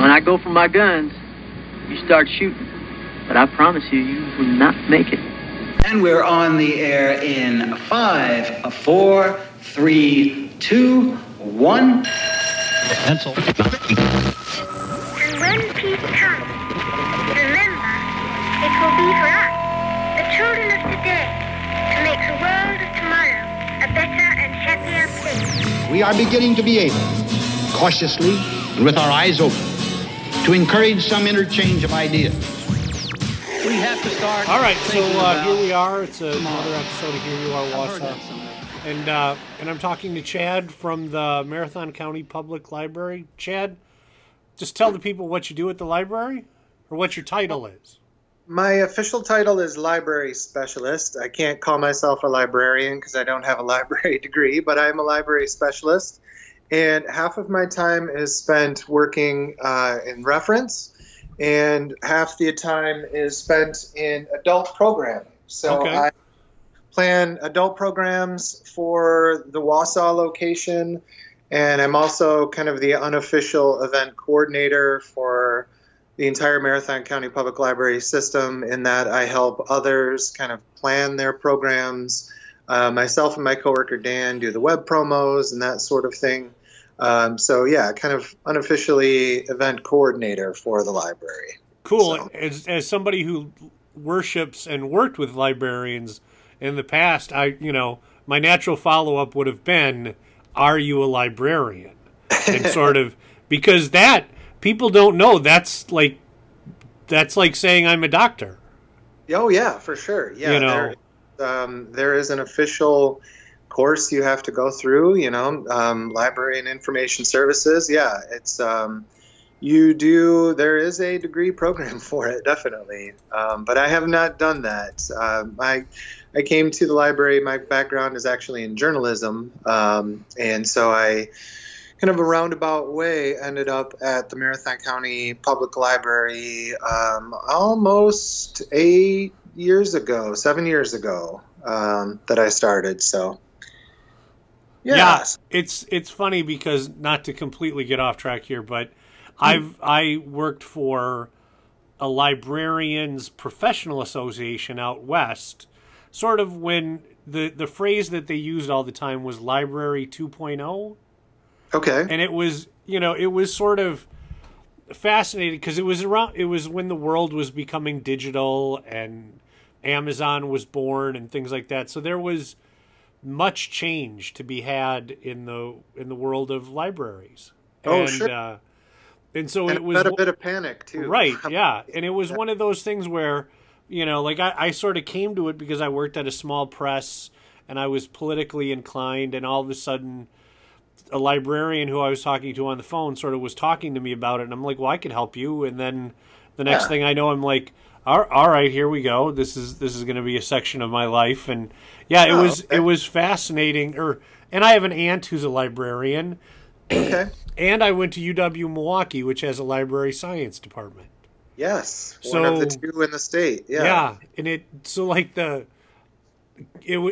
know, and I go for my guns, you start shooting. But I promise you, you will not make it. And we're on the air in 5, 4, 3, 2, 1. Pencil. When peace comes, remember, it will be for us, the children of today, to make the world of tomorrow a better and happier place. We are beginning to be able, cautiously and with our eyes open, to encourage some interchange of ideas. We have to start. All right, so here we are. It's another episode of Here You Are, Wausau. And I'm talking to Chad from the Marathon County Public Library. Chad, just tell the people what you do at the library or what your title is. My official title is library specialist. I can't call myself a librarian because I don't have a library degree, but I'm a library specialist. And half of my time is spent working in reference, and half the time is spent in adult programming. So okay. I plan adult programs for the Wausau location, and I'm also kind of the unofficial event coordinator for the entire Marathon County Public Library system, in that I help others kind of plan their programs. Myself and my coworker Dan do the web promos and that sort of thing. So yeah, kind of unofficially event coordinator for the library. Cool. So. As somebody who worships and worked with librarians in the past, my natural follow-up would have been, are you a librarian? And sort of, because that people don't know, that's like saying I'm a doctor. Oh yeah, for sure. Yeah. There is an official course you have to go through, library and information services. Yeah, it's there is a degree program for it, definitely. But I have not done that. I came to the library, my background is actually in journalism. And so I kind of a roundabout way ended up at the Marathon County Public Library almost 7 years ago that I started. So yeah, it's funny because, not to completely get off track here, but I worked for a librarians professional association out west, sort of when the phrase that they used all the time was library 2.0. Okay. And it was sort of fascinating because it was when the world was becoming digital and Amazon was born and things like that. So there was much change to be had in the world of libraries. Oh, and, sure. And so it was a bit of panic too. Right. Yeah. And it was one of those things where, I sort of came to it because I worked at a small press and I was politically inclined, and all of a sudden a librarian who I was talking to on the phone sort of was talking to me about it. And I'm like, well, I could help you. And then the next thing I know, I'm like, all right, here we go. This is going to be a section of my life. And yeah, it was fascinating. And I have an aunt who's a librarian. Okay. And I went to UW-Milwaukee, which has a library science department. Yes. One of the two in the state. Yeah. Yeah. And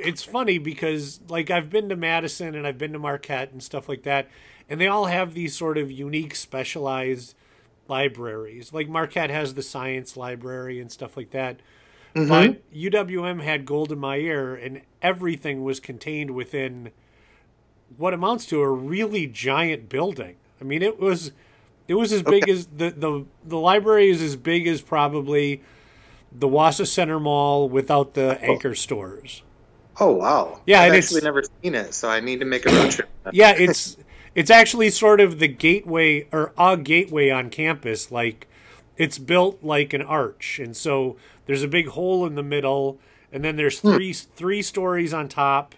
it's funny because, like, I've been to Madison and I've been to Marquette and stuff like that, and they all have these sort of unique specialized libraries. Like Marquette has the science library and stuff like that. Mm-hmm. But UWM had Golden Meyer, and everything was contained within what amounts to a really giant building. I mean, it was as big as the library is as big as probably the Wausau Center Mall without the anchor stores. Oh, wow. Yeah, I've actually never seen it, so I need to make a road trip. Yeah, it's actually sort of the gateway, or a gateway on campus. Like, it's built like an arch, and so there's a big hole in the middle, and then there's three stories on top,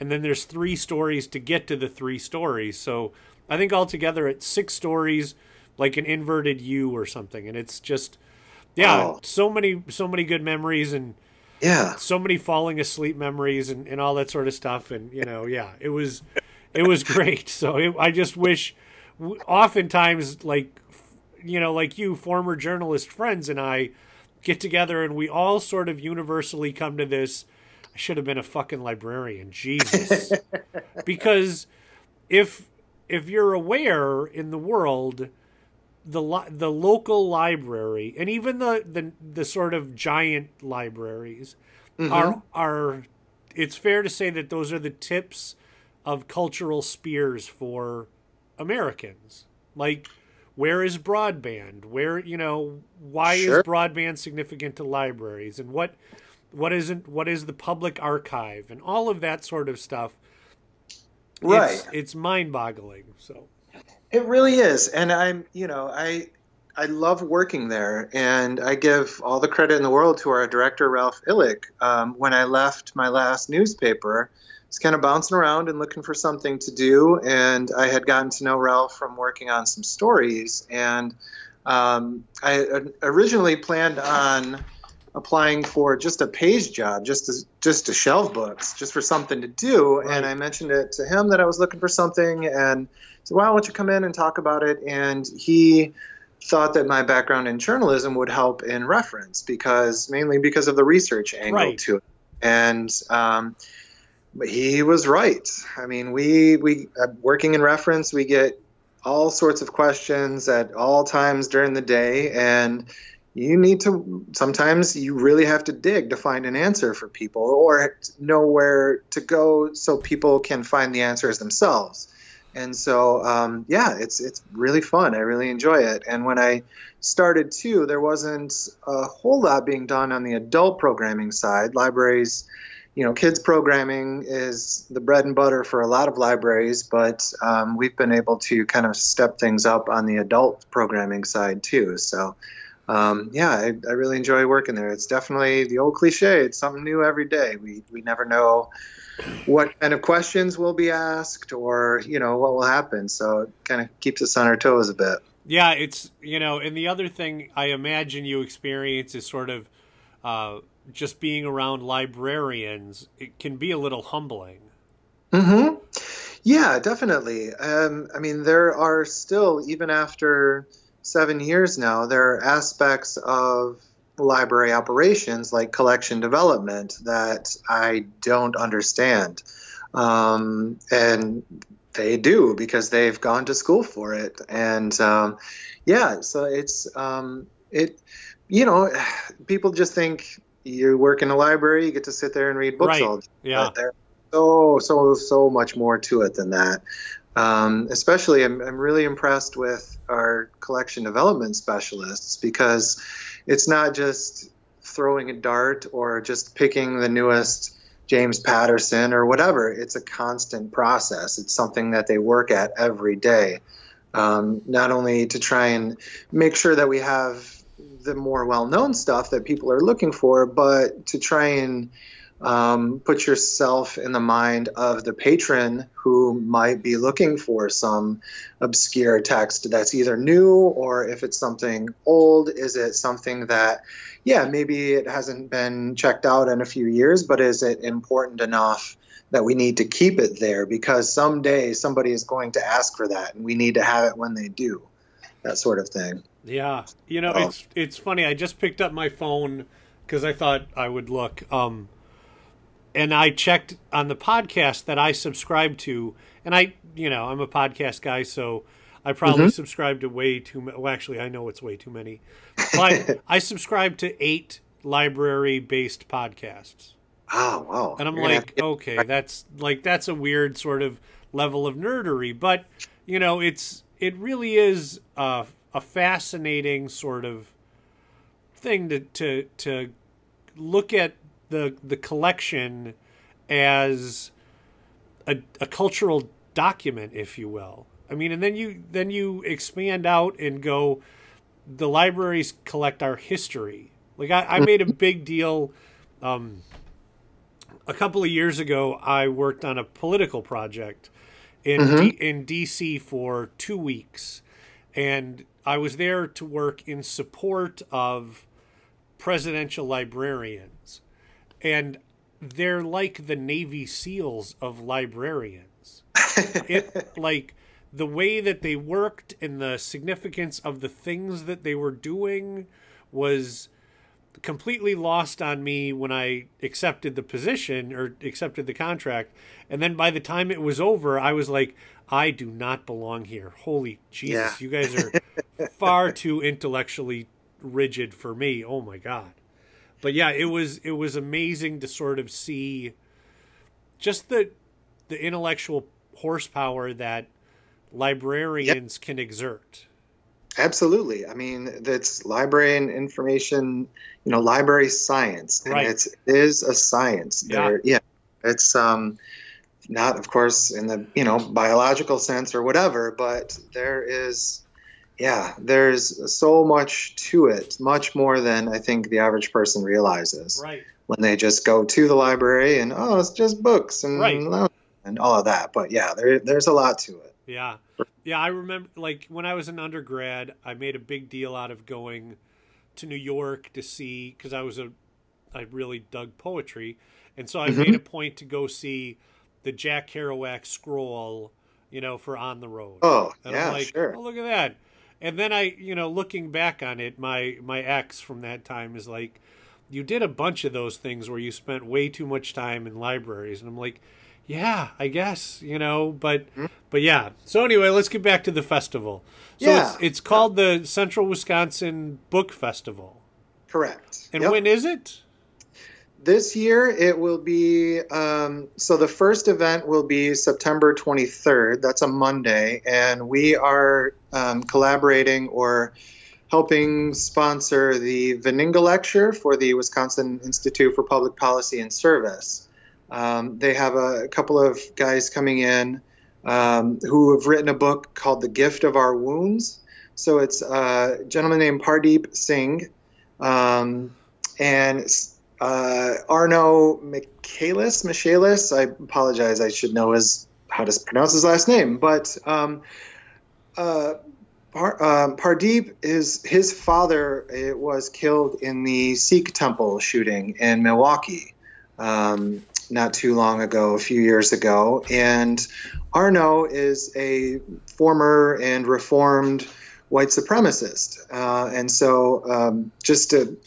and then there's 3 stories to get to the 3 stories. So I think altogether it's 6 stories, like an inverted U or something, and it's just... Yeah, wow. so many good memories, and yeah, so many falling asleep memories, and all that sort of stuff, and it was great. So I just wish, oftentimes, like you, former journalist friends, and I get together, and we all sort of universally come to this: I should have been a fucking librarian, Jesus, because if you're aware in the world, the local library and even the sort of giant libraries mm-hmm. are it's fair to say that those are the tips of cultural spears for Americans. Like, where is broadband? Where, you know, why sure. is broadband significant to libraries, and what isn't? What is the public archive and all of that sort of stuff? Right, it's mind-boggling. So it really is, and I'm, you know, I love working there, and I give all the credit in the world to our director, Ralph Illick. When I left my last newspaper, I was kind of bouncing around and looking for something to do, and I had gotten to know Ralph from working on some stories, and I originally planned on applying for just a page job, just to shelve books, just for something to do. Right. And I mentioned it to him that I was looking for something, and said, "Well, why don't you come in and talk about it?" And he thought that my background in journalism would help in reference, mainly because of the research angle right. to it. And he was right. I mean, we working in reference, we get all sorts of questions at all times during the day, and you need to, sometimes you really have to dig to find an answer for people, or know where to go so people can find the answers themselves. And so, yeah, it's really fun. I really enjoy it. And when I started too, there wasn't a whole lot being done on the adult programming side. Libraries, you know, kids programming is the bread and butter for a lot of libraries, but we've been able to kind of step things up on the adult programming side too. So yeah, I really enjoy working there. It's definitely the old cliche. It's something new every day. We never know what kind of questions will be asked, or, you know, what will happen. So it kind of keeps us on our toes a bit. Yeah, it's, you know, and the other thing I imagine you experience is sort of just being around librarians. It can be a little humbling. Mm-hmm. Yeah, definitely. I mean, there are still, even after 7 years now, there are aspects of library operations like collection development that I don't understand. And they do, because they've gone to school for it. And yeah, so it's, you know, people just think you work in a library, you get to sit there and read books right. all day. Yeah. But there's so much more to it than that. Especially, I'm really impressed with our collection development specialists, because it's not just throwing a dart or just picking the newest James Patterson or whatever. It's a constant process. It's something that they work at every day, not only to try and make sure that we have the more well-known stuff that people are looking for, but to try and put yourself in the mind of the patron who might be looking for some obscure text that's either new, or if it's something old, is it something that, yeah, maybe it hasn't been checked out in a few years, but is it important enough that we need to keep it there, because someday somebody is going to ask for that and we need to have it when they do, that sort of thing. Yeah. You know, it's funny. I just picked up my phone because I thought I would look, and I checked on the podcast that I subscribe to, and I, you know, I'm a podcast guy, so I probably mm-hmm. subscribe to way too many. Well, actually, I know it's way too many. But I subscribe to 8 library-based podcasts. Oh, wow. And I'm like, okay, that's a weird sort of level of nerdery. But, you know, it really is a fascinating sort of thing to look at the collection as a cultural document, if you will. I mean, and then you expand out and go, the libraries collect our history. Like I made a big deal. A couple of years ago, I worked on a political project in DC for 2 weeks. And I was there to work in support of presidential librarians. And they're like the Navy SEALs of librarians. Like the way that they worked and the significance of the things that they were doing was completely lost on me when I accepted the position or accepted the contract. And then by the time it was over, I was like, I do not belong here. Holy Jesus, yeah. You guys are far too intellectually rigid for me. Oh my God. But yeah, it was amazing to sort of see just the intellectual horsepower that librarians yep. can exert. Absolutely. I mean, that's librarian information, you know, library science. And right. it is a science. Yeah. Yeah. It's not, of course, in the, you know, biological sense or whatever, but there is, yeah, there's so much to it, much more than I think the average person realizes. Right. When they just go to the library and, oh, it's just books and right. and all of that. But yeah, there's a lot to it. Yeah. Yeah, I remember, like, when I was an undergrad, I made a big deal out of going to New York to see, because I really dug poetry, and so I mm-hmm. made a point to go see the Jack Kerouac scroll, you know, for On the Road. Oh, and yeah, I'm like, sure. Oh, look at that. And then I, you know, looking back on it, my ex from that time is like, you did a bunch of those things where you spent way too much time in libraries. And I'm like, yeah, I guess, you know, but yeah. So anyway, let's get back to the festival. So yeah. It's called the Central Wisconsin Book Festival. Correct. And yep. When is it? This year it will be, so the first event will be September 23rd. That's a Monday. And we are collaborating or helping sponsor the Veninga Lecture for the Wisconsin Institute for Public Policy and Service. They have a couple of guys coming in who have written a book called The Gift of Our Wounds. So it's a gentleman named Pardeep Singh and Arno Michaelis, I apologize, I should know how to pronounce his last name, but Pardeep, his father was killed in the Sikh temple shooting in Milwaukee not too long ago, a few years ago, and Arno is a former and reformed white supremacist, and so just to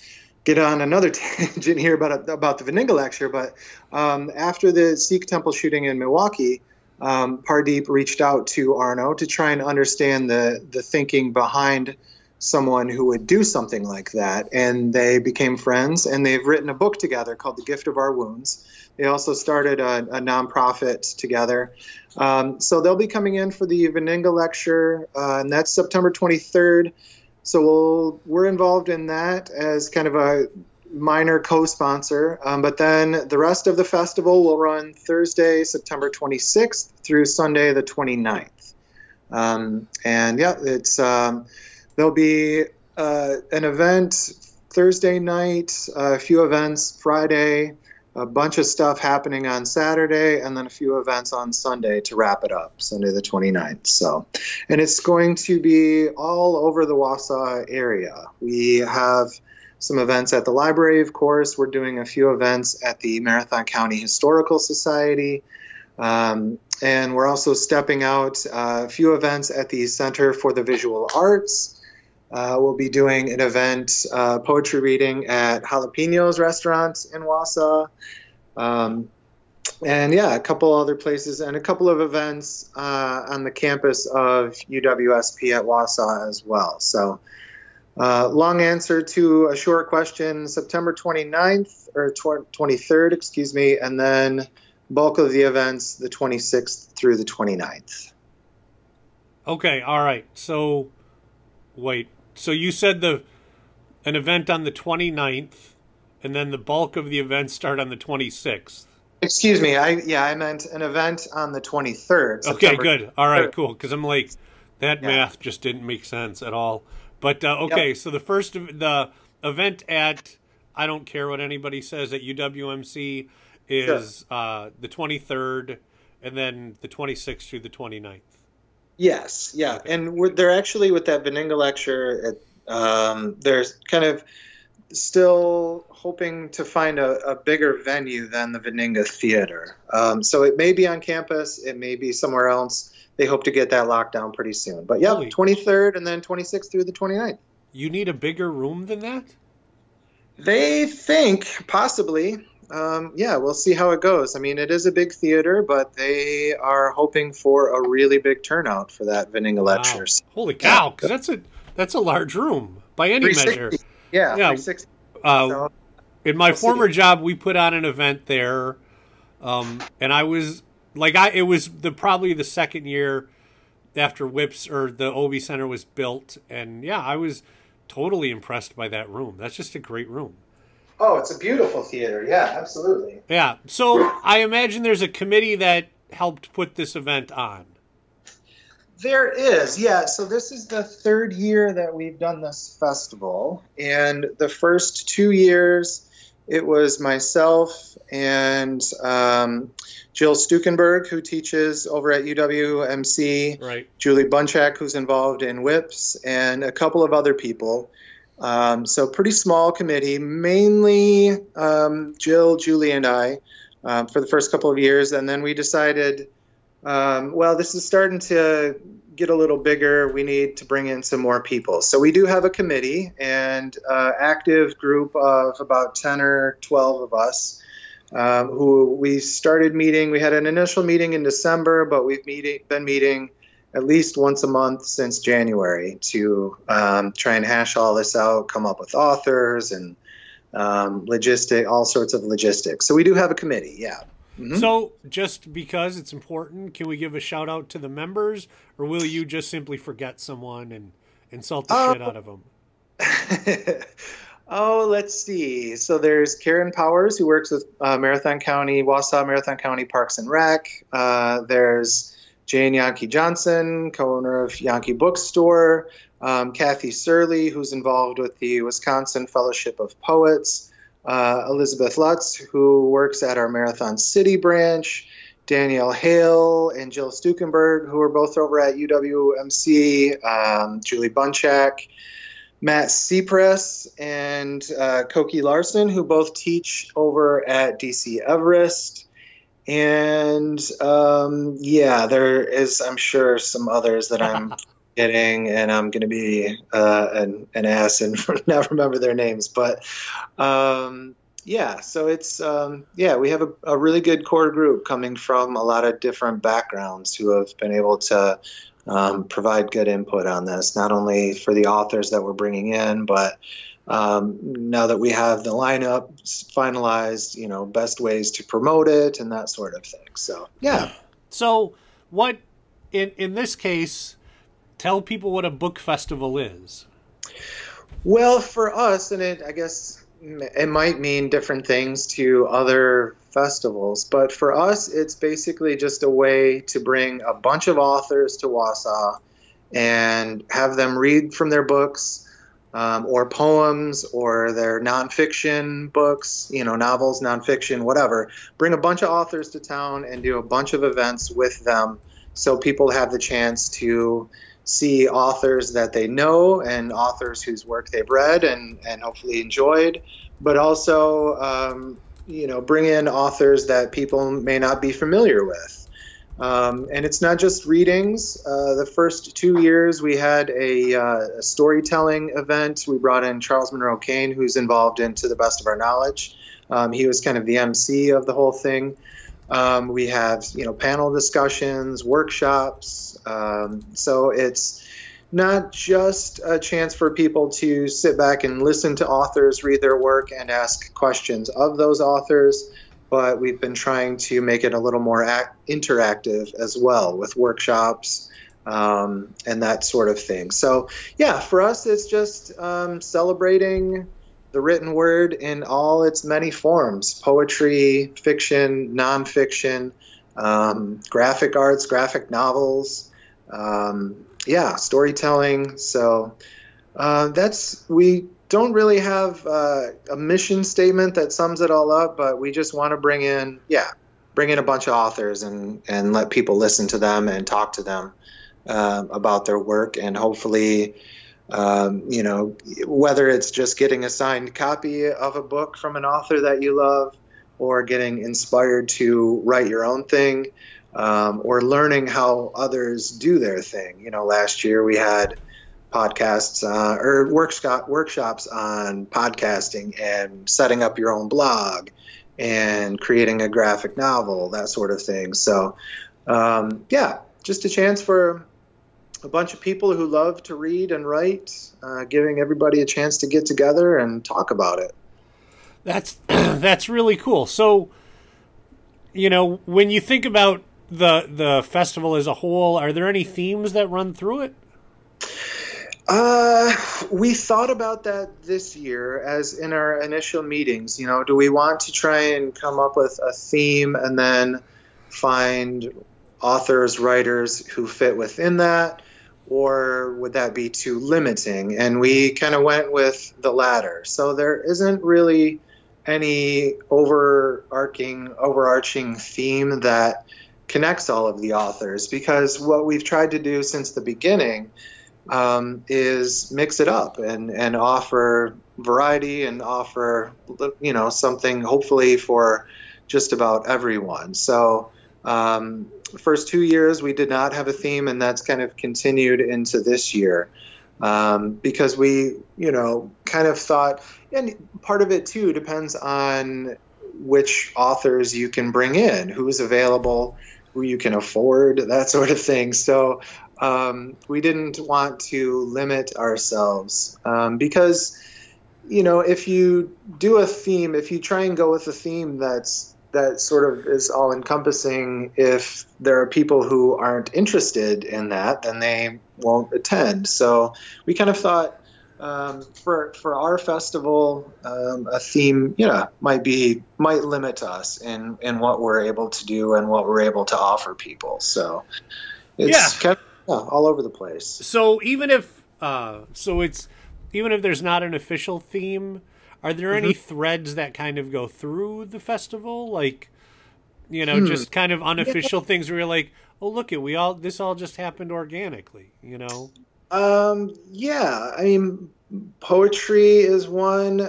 get on another tangent here about the Veninga Lecture, but after the Sikh temple shooting in Milwaukee, Pardeep reached out to Arno to try and understand the thinking behind someone who would do something like that, and they became friends, and they've written a book together called The Gift of Our Wounds. They also started a nonprofit together. So they'll be coming in for the Veninga Lecture, and that's September 23rd. So we're involved in that as kind of a minor co-sponsor. But then the rest of the festival will run Thursday, September 26th through Sunday, the 29th. And yeah, it's there'll be an event Thursday night, a few events Friday, a bunch of stuff happening on Saturday, and then a few events on Sunday to wrap it up, Sunday the 29th. So, and it's going to be all over the Wausau area. We have some events at the library, of course. We're doing a few events at the Marathon County Historical Society. And we're also stepping out a few events at the Center for the Visual Arts. We'll be doing an event, poetry reading at Jalapenos Restaurant in Wausau. And yeah, a couple other places and a couple of events on the campus of UWSP at Wausau as well. So long answer to a short question, September 29th or 23rd, excuse me, and then bulk of the events the 26th through the 29th. Okay, all right. So wait. So you said an event on the 29th, and then the bulk of the events start on the 26th. Excuse me. I meant an event on the 23rd. September. Okay, good. All right, cool. Because I'm like, that math just didn't make sense at all. But okay, yep. So the event at, I don't care what anybody says, at UWMC is sure. The 23rd, and then the 26th through the 29th. Yes, yeah, okay. And they're actually with that Veninga Lecture. They're kind of still hoping to find a bigger venue than the Veninga Theater. So it may be on campus, it may be somewhere else. They hope to get that locked down pretty soon. But yeah, 23rd and then 26th through the 29th. You need a bigger room than that? They think possibly. yeah, we'll see how it goes. I mean, it is a big theater, but they are hoping for a really big turnout for that Veninga Lecture. Wow. Holy cow, because that's a large room by any measure. Yeah, 360. So, in my former job, we put on an event there, and I was like, it was probably the second year after WIPS or the Obie Center was built, and yeah, I was totally impressed by that room. That's just a great room. Oh, it's a beautiful theater. Yeah, absolutely. Yeah. So I imagine there's a committee that helped put this event on. There is, yeah. So this is the third year that we've done this festival. And the first 2 years, it was myself and Jill Stukenberg, who teaches over at UWMC, right. Julie Bunchak, who's involved in WIPS, and a couple of other people. So pretty small committee, mainly Jill, Julie, and I for the first couple of years. And then we decided, well, this is starting to get a little bigger. We need to bring in some more people. So we do have a committee and active group of about 10 or 12 of us who we started meeting. We had an initial meeting in December, but we've been meeting at least once a month since January to try and hash all this out, come up with authors and all sorts of logistics. So we do have a committee, yeah. Mm-hmm. So just because it's important, can we give a shout out to the members, or will you just simply forget someone and insult the shit out of them? Oh, let's see. So there's Karen Powers, who works with Wausau Marathon County Parks and Rec. There's Jane Yankee Johnson, co-owner of Yankee Bookstore, Kathy Surley, who's involved with the Wisconsin Fellowship of Poets, Elizabeth Lutz, who works at our Marathon City branch, Danielle Hale and Jill Stukenberg, who are both over at UWMC, Julie Bunchak, Matt Cypress, and Koki Larson, who both teach over at DC Everest. And, yeah, there is, I'm sure, some others that I'm forgetting, and I'm going to be an ass and not remember their names. But, yeah, so it's, yeah, we have a really good core group coming from a lot of different backgrounds who have been able to provide good input on this, not only for the authors that we're bringing in, but now that we have the lineup finalized, you know, best ways to promote it and that sort of thing. So, yeah. So what, in this case, tell people what a book festival is. Well, for us, and I guess it might mean different things to other festivals, but for us, it's basically just a way to bring a bunch of authors to Wausau and have them read from their books, or poems, or their nonfiction books, you know, novels, nonfiction, whatever. Bring a bunch of authors to town and do a bunch of events with them so people have the chance to see authors that they know and authors whose work they've read and hopefully enjoyed, but also, you know, bring in authors that people may not be familiar with. And it's not just readings. The first 2 years we had a storytelling event. We brought in Charles Monroe Kane, who's involved in To the Best of Our Knowledge. He was kind of the MC of the whole thing. We have, you know, panel discussions, workshops. So it's not just a chance for people to sit back and listen to authors, read their work, and ask questions of those authors, but we've been trying to make it a little more interactive as well with workshops and that sort of thing. So, yeah, for us, it's just celebrating the written word in all its many forms: poetry, fiction, nonfiction, graphic arts, graphic novels, yeah, storytelling. So we don't really have a mission statement that sums it all up, but we just want to bring in a bunch of authors and let people listen to them and talk to them about their work, and hopefully, you know, whether it's just getting a signed copy of a book from an author that you love, or getting inspired to write your own thing, or learning how others do their thing. You know, last year we had podcasts or workshops on podcasting and setting up your own blog and creating a graphic novel, that sort of thing. So, yeah, just a chance for a bunch of people who love to read and write, giving everybody a chance to get together and talk about it. That's really cool. So, you know, when you think about the festival as a whole, are there any themes that run through it? We thought about that this year as in our initial meetings. You know, do we want to try and come up with a theme and then find authors, writers who fit within that, or would that be too limiting? And we kind of went with the latter. So there isn't really any overarching theme that connects all of the authors, because what we've tried to do since the beginning is mix it up and offer variety and offer, you know, something hopefully for just about everyone. So the first 2 years we did not have a theme, and that's kind of continued into this year because we, you know, kind of thought, and part of it too depends on which authors you can bring in, who's available, who you can afford, that sort of thing. So we didn't want to limit ourselves because, you know, if you do a theme, if you try and go with a theme that sort of is all-encompassing, if there are people who aren't interested in that, then they won't attend. So we kind of thought for our festival, a theme, you know, might limit us in what we're able to do and what we're able to offer people. So it's kind of, all over the place. So even if there's not an official theme, are there any threads that kind of go through the festival? Like, you know, just kind of unofficial things where you're like, oh, look, this all just happened organically, you know? Yeah. I mean, poetry is one.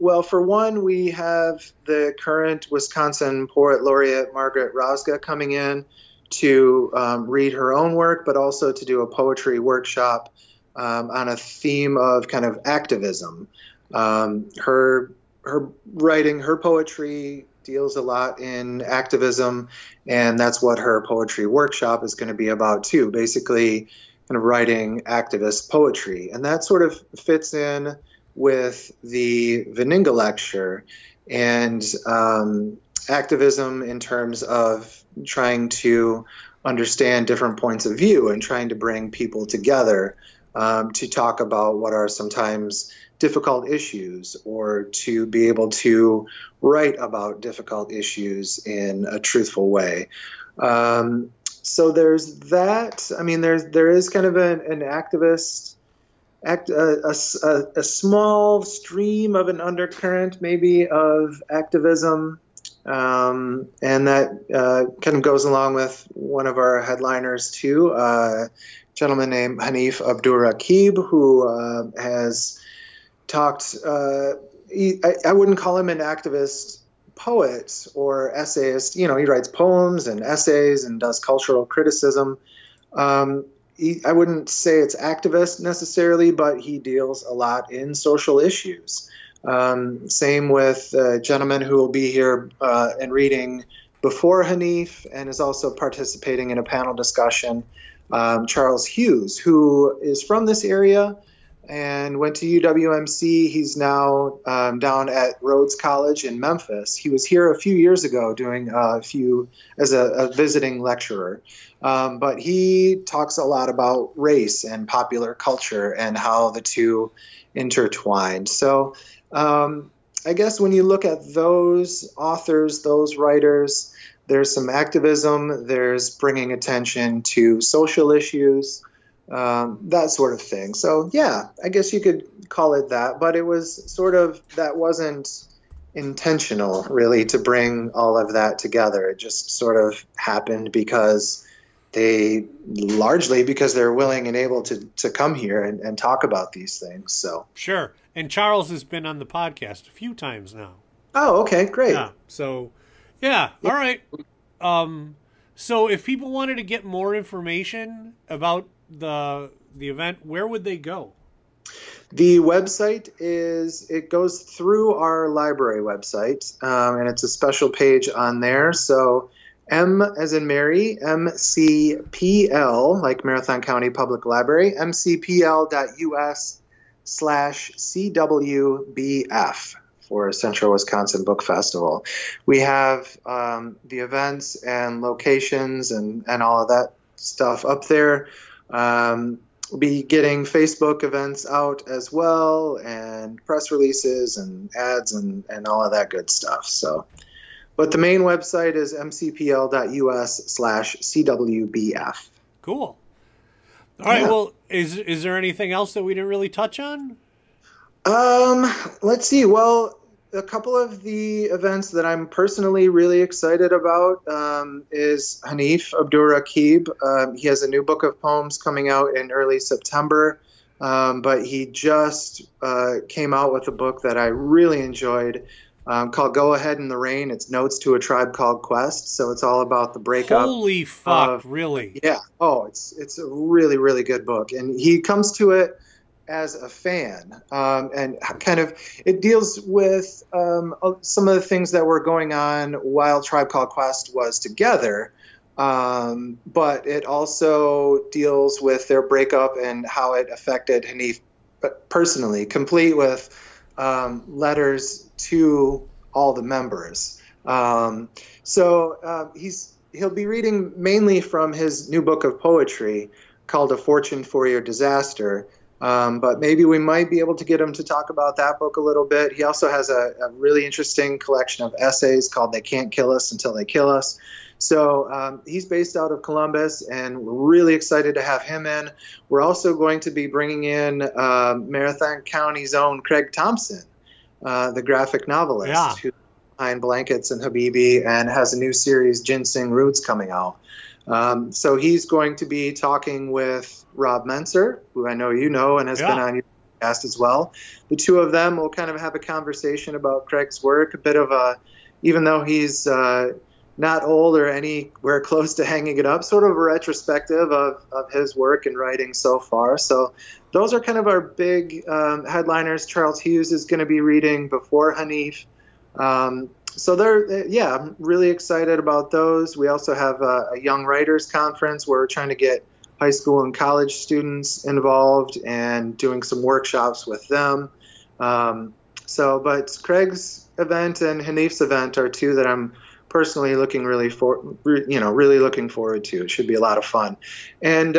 Well, for one, we have the current Wisconsin Poet Laureate Margaret Rozga coming in to read her own work, but also to do a poetry workshop on a theme of kind of activism. Her writing, her poetry deals a lot in activism, and that's what her poetry workshop is going to be about too, basically kind of writing activist poetry. And that sort of fits in with the Veninga Lecture and activism in terms of trying to understand different points of view and trying to bring people together to talk about what are sometimes difficult issues, or to be able to write about difficult issues in a truthful way. So there's that. I mean, there is kind of an activist, a small stream of an undercurrent maybe of activism, and that kind of goes along with one of our headliners too, a gentleman named Hanif Abdurraqib, who has talked, I wouldn't call him an activist poet or essayist. You know, he writes poems and essays and does cultural criticism. I wouldn't say it's activist necessarily, but he deals a lot in social issues. Same with a gentleman who will be here and reading before Hanif and is also participating in a panel discussion, Charles Hughes, who is from this area and went to UWMC. He's now down at Rhodes College in Memphis. He was here a few years ago doing as a visiting lecturer. But he talks a lot about race and popular culture and how the two intertwined. So I guess when you look at those authors, those writers, there's some activism, there's bringing attention to social issues, that sort of thing. So yeah, I guess you could call it that, but it was sort of, that wasn't intentional really to bring all of that together. It just sort of happened because they're willing and able to come here and talk about these things. So sure. And Charles has been on the podcast a few times now. Oh, okay, great. Yeah, so yeah, all right. So if people wanted to get more information about the event, where would they go? The website is, it goes through our library website, and it's a special page on there. So M as in Mary, mcpl, like Marathon County Public Library, mcpl.us/CWBF for Central Wisconsin Book Festival. We have the events and locations and all of that stuff up there. We'll be getting Facebook events out as well, and press releases and ads and all of that good stuff. So, but the main website is mcpl.us/CWBF. Cool. All right. Yeah. Well, is there anything else that we didn't really touch on? Let's see. Well, a couple of the events that I'm personally really excited about is Hanif Abdurraqib. He has a new book of poems coming out in early September, but he just came out with a book that I really enjoyed called Go Ahead in the Rain. It's Notes to a Tribe Called Quest, so it's all about the breakup. Holy fuck, really? Yeah. Oh, it's a really, really good book, and he comes to it as a fan, and kind of it deals with some of the things that were going on while Tribe Called Quest was together, but it also deals with their breakup and how it affected Hanif personally, complete with letters to all the members. So he'll be reading mainly from his new book of poetry called A Fortune for Your Disaster. But maybe we might be able to get him to talk about that book a little bit. He also has a really interesting collection of essays called They Can't Kill Us Until They Kill Us. So he's based out of Columbus, and we're really excited to have him in. We're also going to be bringing in Marathon County's own Craig Thompson, the graphic novelist, yeah, who's behind Blankets and Habibi and has a new series, Ginseng Roots, coming out. So he's going to be talking with Rob Menser, who I know you know and has been on your podcast as well. The two of them will kind of have a conversation about Craig's work, a bit of a, even though he's not old or anywhere close to hanging it up, sort of a retrospective of his work and writing so far. So those are kind of our big headliners. Charles Hughes is going to be reading before Hanif. So they're, yeah, I'm really excited about those. We also have a Young Writers Conference where we're trying to get high school and college students involved and doing some workshops with them. But Craig's event and Hanif's event are two that I'm personally really looking forward to. It should be a lot of fun. And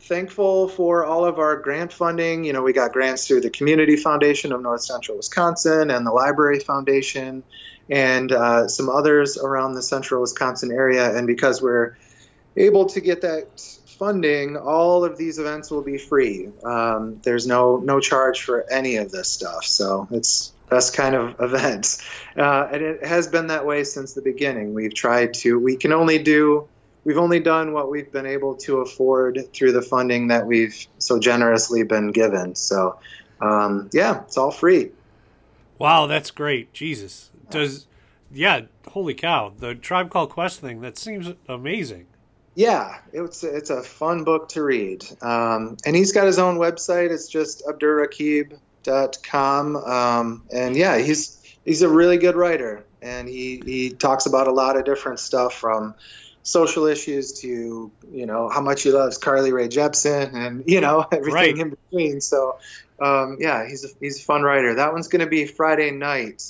thankful for all of our grant funding. You know, we got grants through the Community Foundation of North Central Wisconsin and the Library Foundation and some others around the Central Wisconsin area. And because we're able to get that funding, all of these events will be free. There's no charge for any of this stuff. So it's that's kind of events. And it has been that way since the beginning. We've only done what we've been able to afford through the funding that we've so generously been given. So, it's all free. Wow, that's great. Jesus. Holy cow. The Tribe Called Quest thing, that seems amazing. Yeah, it's a fun book to read. And he's got his own website. It's just abdurraqib.com. And yeah, he's a really good writer, and he talks about a lot of different stuff, from social issues to, you know, how much he loves Carly Rae Jepsen and, you know, everything in between. So, he's a fun writer. That one's going to be Friday night,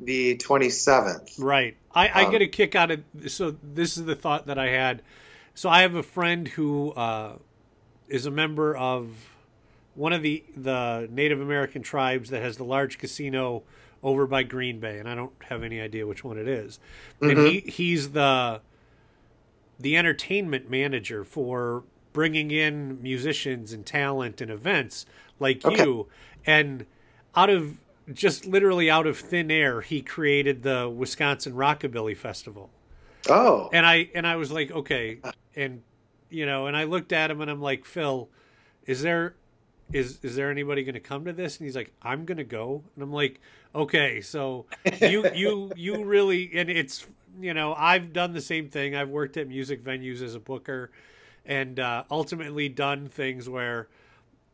the 27th. Right. I get a kick out of, so this is the thought that I had. So I have a friend who is a member of one of the Native American tribes that has the large casino over by Green Bay, and I don't have any idea which one it is. Mm-hmm. And he's the entertainment manager for bringing in musicians and talent and events like you. And out of thin air, he created the Wisconsin Rockabilly Festival. Oh. And I was like, okay. And, you know, and I looked at him and I'm like, Phil, is there anybody going to come to this? And he's like, I'm going to go. And I'm like, okay, so you really, and it's, you know, I've done the same thing. I've worked at music venues as a booker and ultimately done things where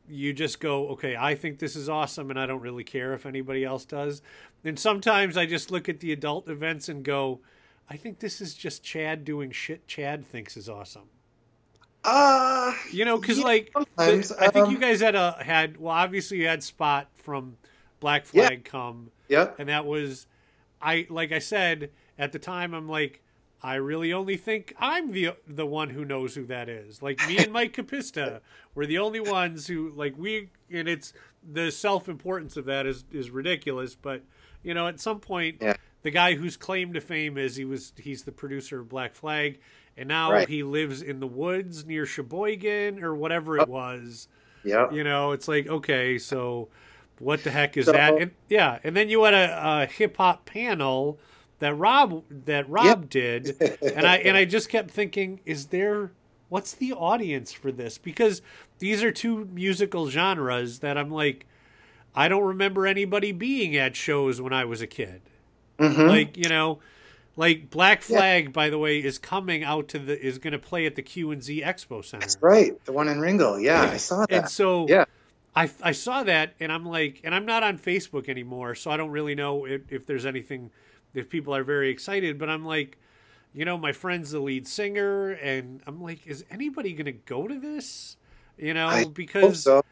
you just go, okay, I think this is awesome and I don't really care if anybody else does. And sometimes I just look at the adult events and go, I think this is just Chad doing shit Chad thinks is awesome. You know, because, yeah, like, I think you guys had well, obviously you had Spot from Black Flag come. Yeah. And that was, like I said, at the time, I'm like, I really only think I'm the one who knows who that is. Like, me and Mike Capista were the only ones who, like, and it's, the self-importance of that is ridiculous. But, you know, at some point, the guy whose claim to fame is he's the producer of Black Flag. And now he lives in the woods near Sheboygan or whatever it was. Yeah. You know, it's like, okay, so what the heck is that? And, and then you had a hip-hop panel that Rob did, and I just kept thinking, what's the audience for this? Because these are two musical genres that I'm like, I don't remember anybody being at shows when I was a kid. Mm-hmm. Like, you know, like Black Flag, by the way, is coming out is going to play at the Q&Z Expo Center. That's right, the one in Ringgold. Yeah, I saw that. And so I saw that, and I'm like, and I'm not on Facebook anymore, so I don't really know if there's anything. If people are very excited, but I'm like, you know, my friend's the lead singer, and I'm like, is anybody going to go to this? You know, because, I hope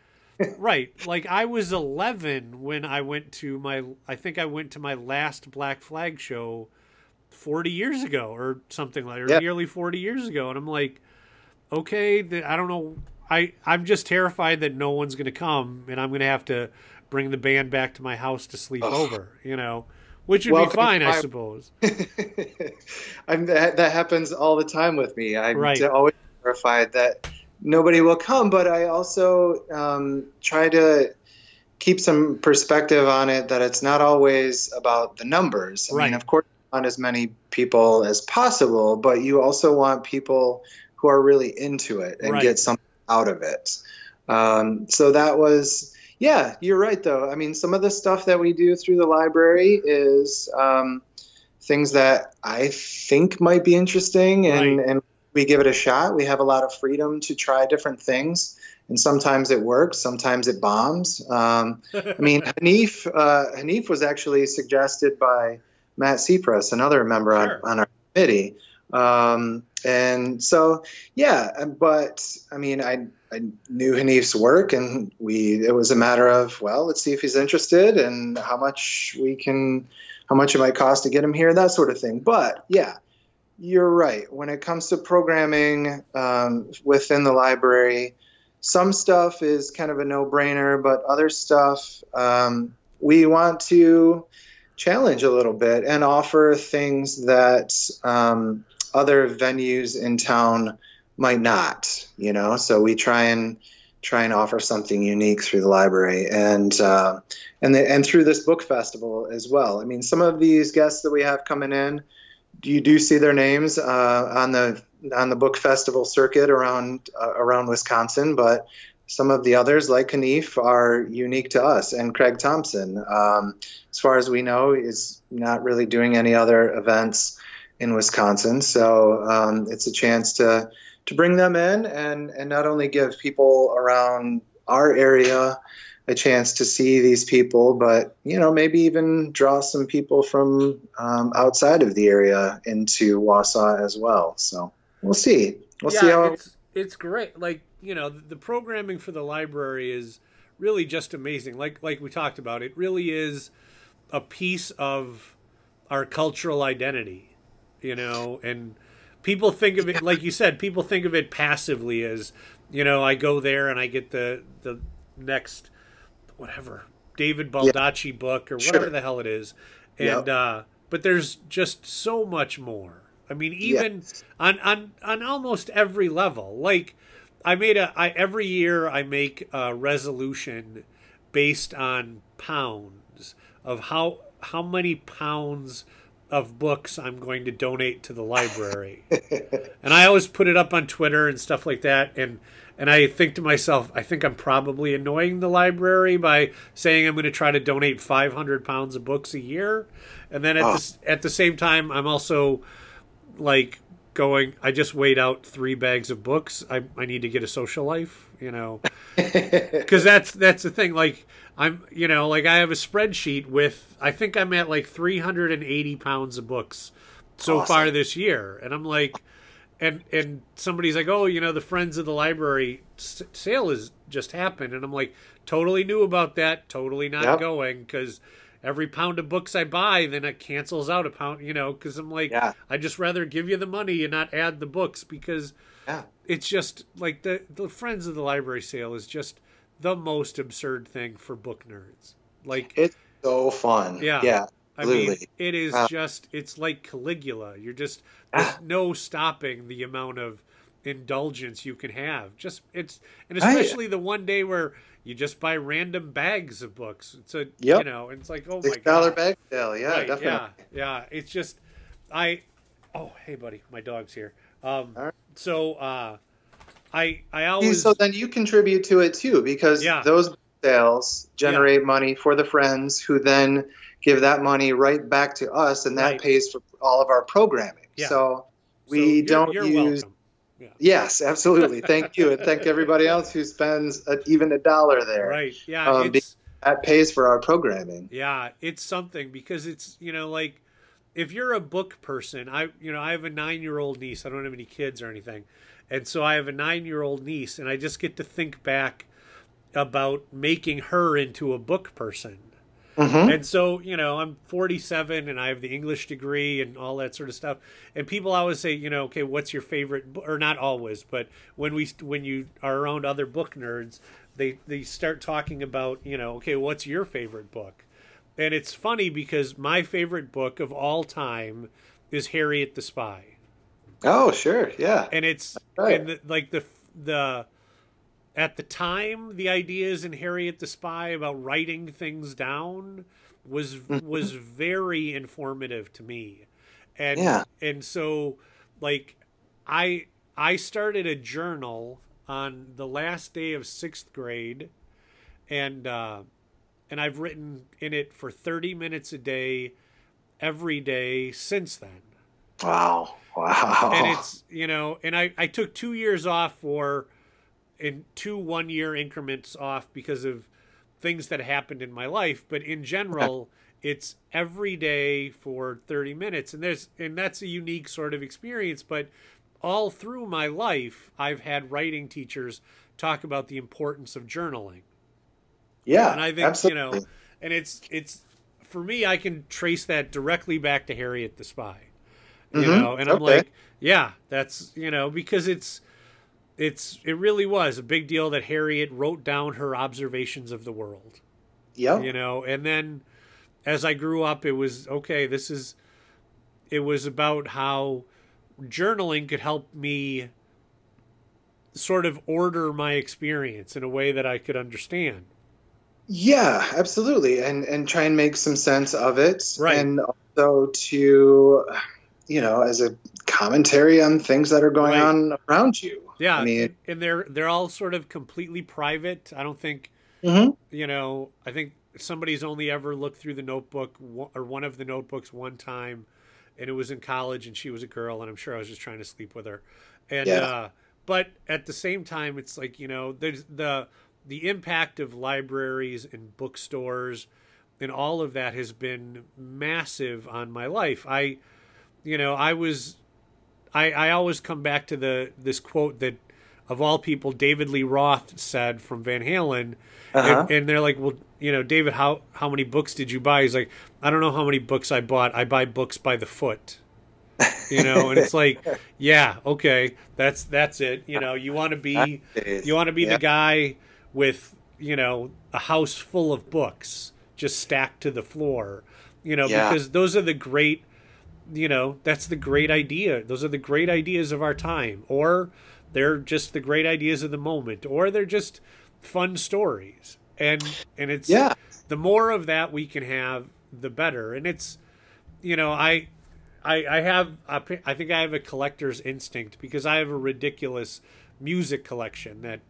so. Like, I was 11 when I went to my last Black Flag show 40 years ago or something like, or nearly 40 years ago. And I'm like, okay, I don't know. I'm just terrified that no one's going to come and I'm going to have to bring the band back to my house to sleep over, you know? Which would be fine, I suppose. That happens all the time with me. I'm always terrified that nobody will come, but I also try to keep some perspective on it, that it's not always about the numbers. I mean, of course, you want as many people as possible, but you also want people who are really into it and get something out of it. So that was... Yeah, you're right, though. I mean, some of the stuff that we do through the library is things that I think might be interesting, and we give it a shot. We have a lot of freedom to try different things, and sometimes it works, sometimes it bombs. I mean, Hanif was actually suggested by Matt Cypress, another member on our committee. And so, but I mean, I knew Hanif's work, and it was a matter of, well, let's see if he's interested and how much it might cost to get him here, that sort of thing. But you're right. When it comes to programming, within the library, some stuff is kind of a no-brainer, but other stuff, we want to challenge a little bit and offer things that, other venues in town might not, you know, so we try and offer something unique through the library and through this book festival as well. I mean, some of these guests that we have coming in, you do see their names on the book festival circuit around Wisconsin, but some of the others, like Hanif, are unique to us, and Craig Thompson, as far as we know, is not really doing any other events in Wisconsin. So it's a chance to bring them in and not only give people around our area a chance to see these people, but, you know, maybe even draw some people from outside of the area into Wausau as well. So we'll see. We'll see how it's great. Like, you know, the programming for the library is really just amazing. Like we talked about, it really is a piece of our cultural identity, you know, and people think of it, like you said, people think of it passively as, you know, I go there and I get the next, whatever, David Baldacci book or whatever the hell it is. And, but there's just so much more. I mean, even on almost every level, like every year I make a resolution based on pounds of how many pounds of books I'm going to donate to the library. And I always put it up on Twitter and stuff like that. And I think to myself, I think I'm probably annoying the library by saying I'm going to try to donate 500 pounds of books a year. And then at the same time, I'm also like going, I just weighed out 3 bags of books. I need to get a social life, you know, because that's the thing. Like, I'm, you know, like I have a spreadsheet with, I think I'm at like 380 pounds of books so far this year. And I'm like, and somebody's like, oh, you know, the Friends of the Library sale has just happened. And I'm like, totally knew about that. Totally not going, because every pound of books I buy, then it cancels out a pound, you know, because I'm like, I'd just rather give you the money and not add the books, because it's just like the Friends of the Library sale is just the most absurd thing for book nerds. Like, it's so fun. Yeah. Absolutely. I mean, it is just, it's like Caligula. You're just, there's no stopping the amount of indulgence you can have. Just, it's, and especially the one day where you just buy random bags of books. It's a, you know, it's like, oh my God. $6 bag sale. Yeah, right, definitely. Yeah. It's just, oh, hey buddy, my dog's here. All right. So, I always. So then you contribute to it too, because those sales generate money for the friends, who then give that money right back to us, and that pays for all of our programming. Yeah. So we don't use. Welcome. Yeah. Yes, absolutely. Thank you, and thank everybody else who spends even a dollar there. Right. Yeah. That pays for our programming. Yeah, it's something, because it's, you know, like, if you're a book person, I have a 9-year-old niece. I don't have any kids or anything. And so I have a 9-year-old niece, and I just get to think back about making her into a book person. Mm-hmm. And so, you know, I'm 47 and I have the English degree and all that sort of stuff. And people always say, you know, okay, what's your favorite book? Or not always, but when you are around other book nerds, they start talking about, you know, okay, what's your favorite book? And it's funny, because my favorite book of all time is Harriet the Spy. Oh, sure. Yeah. And it's at the time, the ideas in Harriet the Spy about writing things down was very informative to me. And, and so, like, I started a journal on the last day of 6th grade, and I've written in it for 30 minutes a day, every day since then. Wow. And it's, you know, and I took 2 years off in 2 one-year increments off because of things that happened in my life. But in general, it's every day for 30 minutes. And that's a unique sort of experience. But all through my life, I've had writing teachers talk about the importance of journaling. Yeah, and I think, absolutely. You know, and it's for me, I can trace that directly back to Harriet the Spy, you know, and I'm like, yeah, that's, you know, because it really was a big deal that Harriet wrote down her observations of the world. Yeah. You know, and then as I grew up, it was about how journaling could help me sort of order my experience in a way that I could understand. Yeah, absolutely. And try and make some sense of it. Right. And also to, you know, as a commentary on things that are going on around you. Yeah. I mean, and they're all sort of completely private. I don't think, you know, I think somebody's only ever looked through the notebook or one of the notebooks one time, and it was in college, and she was a girl, and I'm sure I was just trying to sleep with her. And, but at the same time, it's like, you know, there's the impact of libraries and bookstores and all of that has been massive on my life. I always come back to this quote that, of all people, David Lee Roth said from Van Halen. And they're like, well, you know, David, how many books did you buy? He's like, I don't know how many books I bought. I buy books by the foot. You know, and it's like, yeah, okay, that's it. You know, you want to be the guy with, you know, a house full of books just stacked to the floor, you know, because those are the great, you know, that's the great idea. Those are the great ideas of our time, or they're just the great ideas of the moment, or they're just fun stories. And it's, the more of that we can have, the better. And it's, you know, I think I have a collector's instinct, because I have a ridiculous music collection that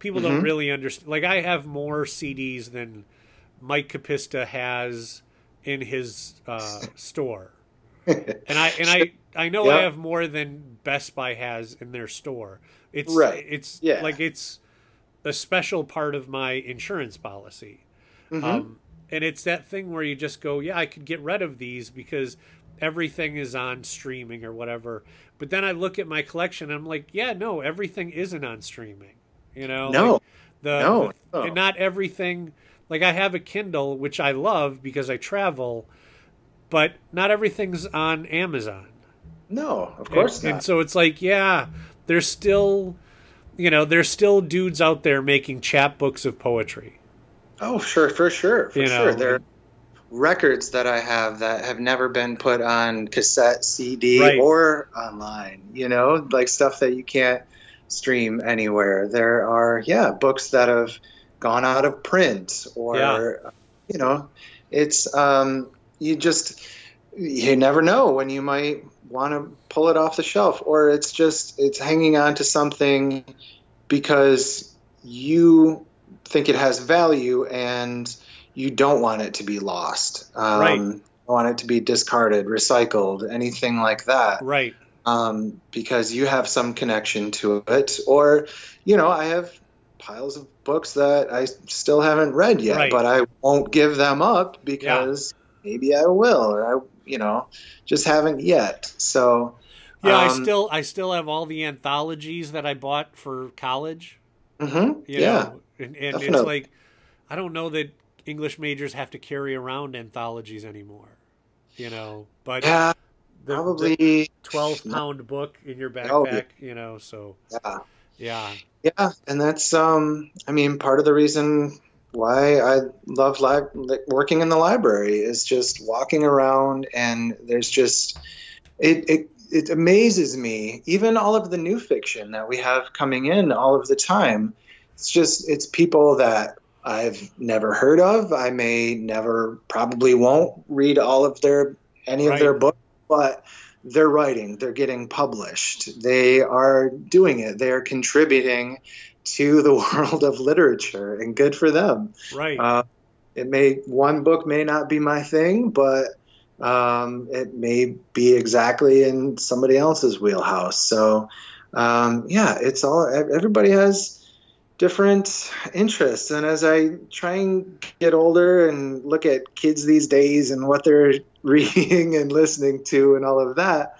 people don't really understand. Like, I have more CDs than Mike Capista has in his store, and I know I have more than Best Buy has in their store. It's like it's a special part of my insurance policy. Mm-hmm. And it's that thing where you just go, yeah, I could get rid of these because everything is on streaming or whatever. But then I look at my collection and I'm like, yeah, no, everything isn't on streaming. You know, and not everything. Like I have a Kindle, which I love because I travel, but not everything's on Amazon. No, of course not. And so it's like, yeah, there's still, you know, there's still dudes out there making chapbooks of poetry. Oh, sure, for sure, for sure. There are records that I have that have never been put on cassette, CD, or online, you know, like stuff that you can't stream anywhere. There are, yeah, books that have gone out of print or, you know, it's you just, you never know when you might want to pull it off the shelf, or it's just, it's hanging on to something because you think it has value and you don't want it to be lost. You want it to be discarded, recycled, anything like that. Right. Because you have some connection to it, or, you know, I have piles of books that I still haven't read yet, but I won't give them up because maybe I will, or I, you know, just haven't yet. So, yeah, I still have all the anthologies that I bought for college. Mm-hmm. You know? And it's like, I don't know that English majors have to carry around anthologies anymore, you know, but probably the 12-pound book in your backpack, you know, so yeah. And that's, I mean, part of the reason why I love working in the library is just walking around, and there's just, it amazes me, even all of the new fiction that we have coming in all of the time. It's just, it's people that I've never heard of. I may never, probably won't read all of their books, but they're writing, they're getting published, they are doing it, they are contributing to the world of literature, and good for them. Right. It may, one book may not be my thing, but it may be exactly in somebody else's wheelhouse. So, it's all, everybody has different interests. And as I try and get older and look at kids these days and what they're reading and listening to and all of that,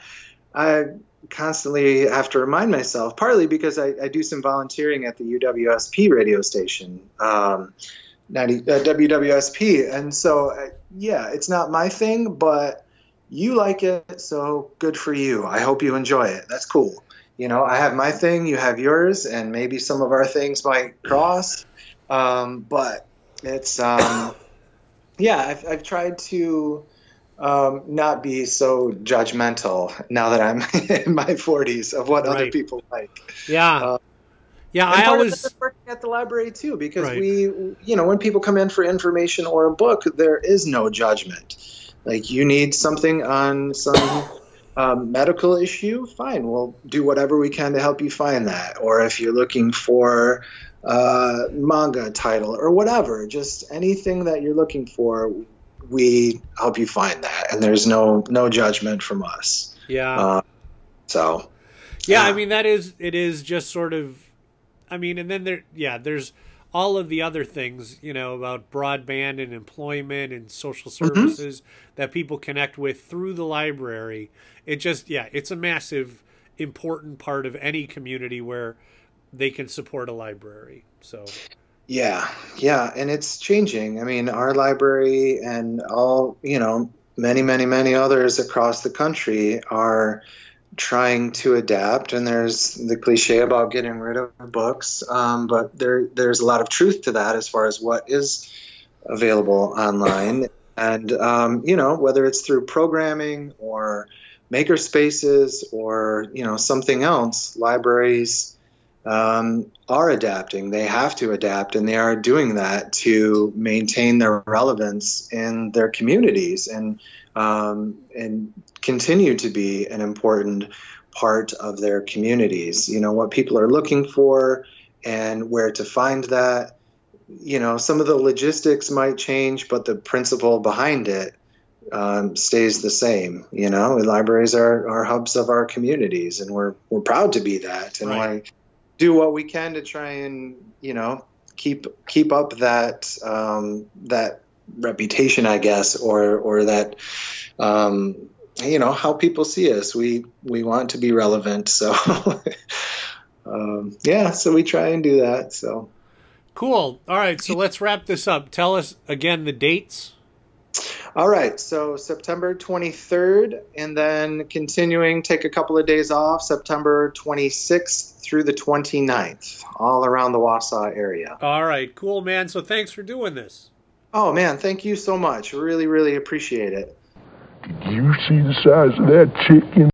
I constantly have to remind myself, partly because I do some volunteering at the UWSP radio station, WWSP. And so, it's not my thing, but you like it, so good for you. I hope you enjoy it. That's cool. You know, I have my thing, you have yours, and maybe some of our things might cross. But it's, I've tried to not be so judgmental now that I'm in my 40s of what other people like. Yeah. I always work at the library, too, because we, you know, when people come in for information or a book, there is no judgment. Like, you need something on some medical issue, fine, we'll do whatever we can to help you find that. Or if you're looking for a manga title or whatever, just anything that you're looking for, we help you find that. And there's no judgment from us. Yeah. I mean, it is just sort of, I mean, and then there's all of the other things, you know, about broadband and employment and social services that people connect with through the library. It just, it's a massive, important part of any community where they can support a library. So, yeah. And it's changing. I mean, our library and all, you know, many, many, many others across the country are trying to adapt, and there's the cliche about getting rid of books, but there's a lot of truth to that as far as what is available online. And you know, whether it's through programming or maker spaces or, you know, something else, libraries are adapting. They have to adapt, and they are doing that to maintain their relevance in their communities and continue to be an important part of their communities. You know, what people are looking for and where to find that, you know, some of the logistics might change, but the principle behind it stays the same. You know, libraries are hubs of our communities, and we're proud to be that. And do what we can to try and, you know, keep up that that reputation, I guess, or that you know, how people see us. We want to be relevant, so yeah, so we try and do that. So cool. All right, so let's wrap this up. Tell us again the dates. All right, so September 23rd, and then continuing, take a couple of days off, September 26th through the 29th, all around the Wausau area. All right, cool, man. So thanks for doing this. Oh, man, thank you so much. Really, really appreciate it. Did you see the size of that chicken?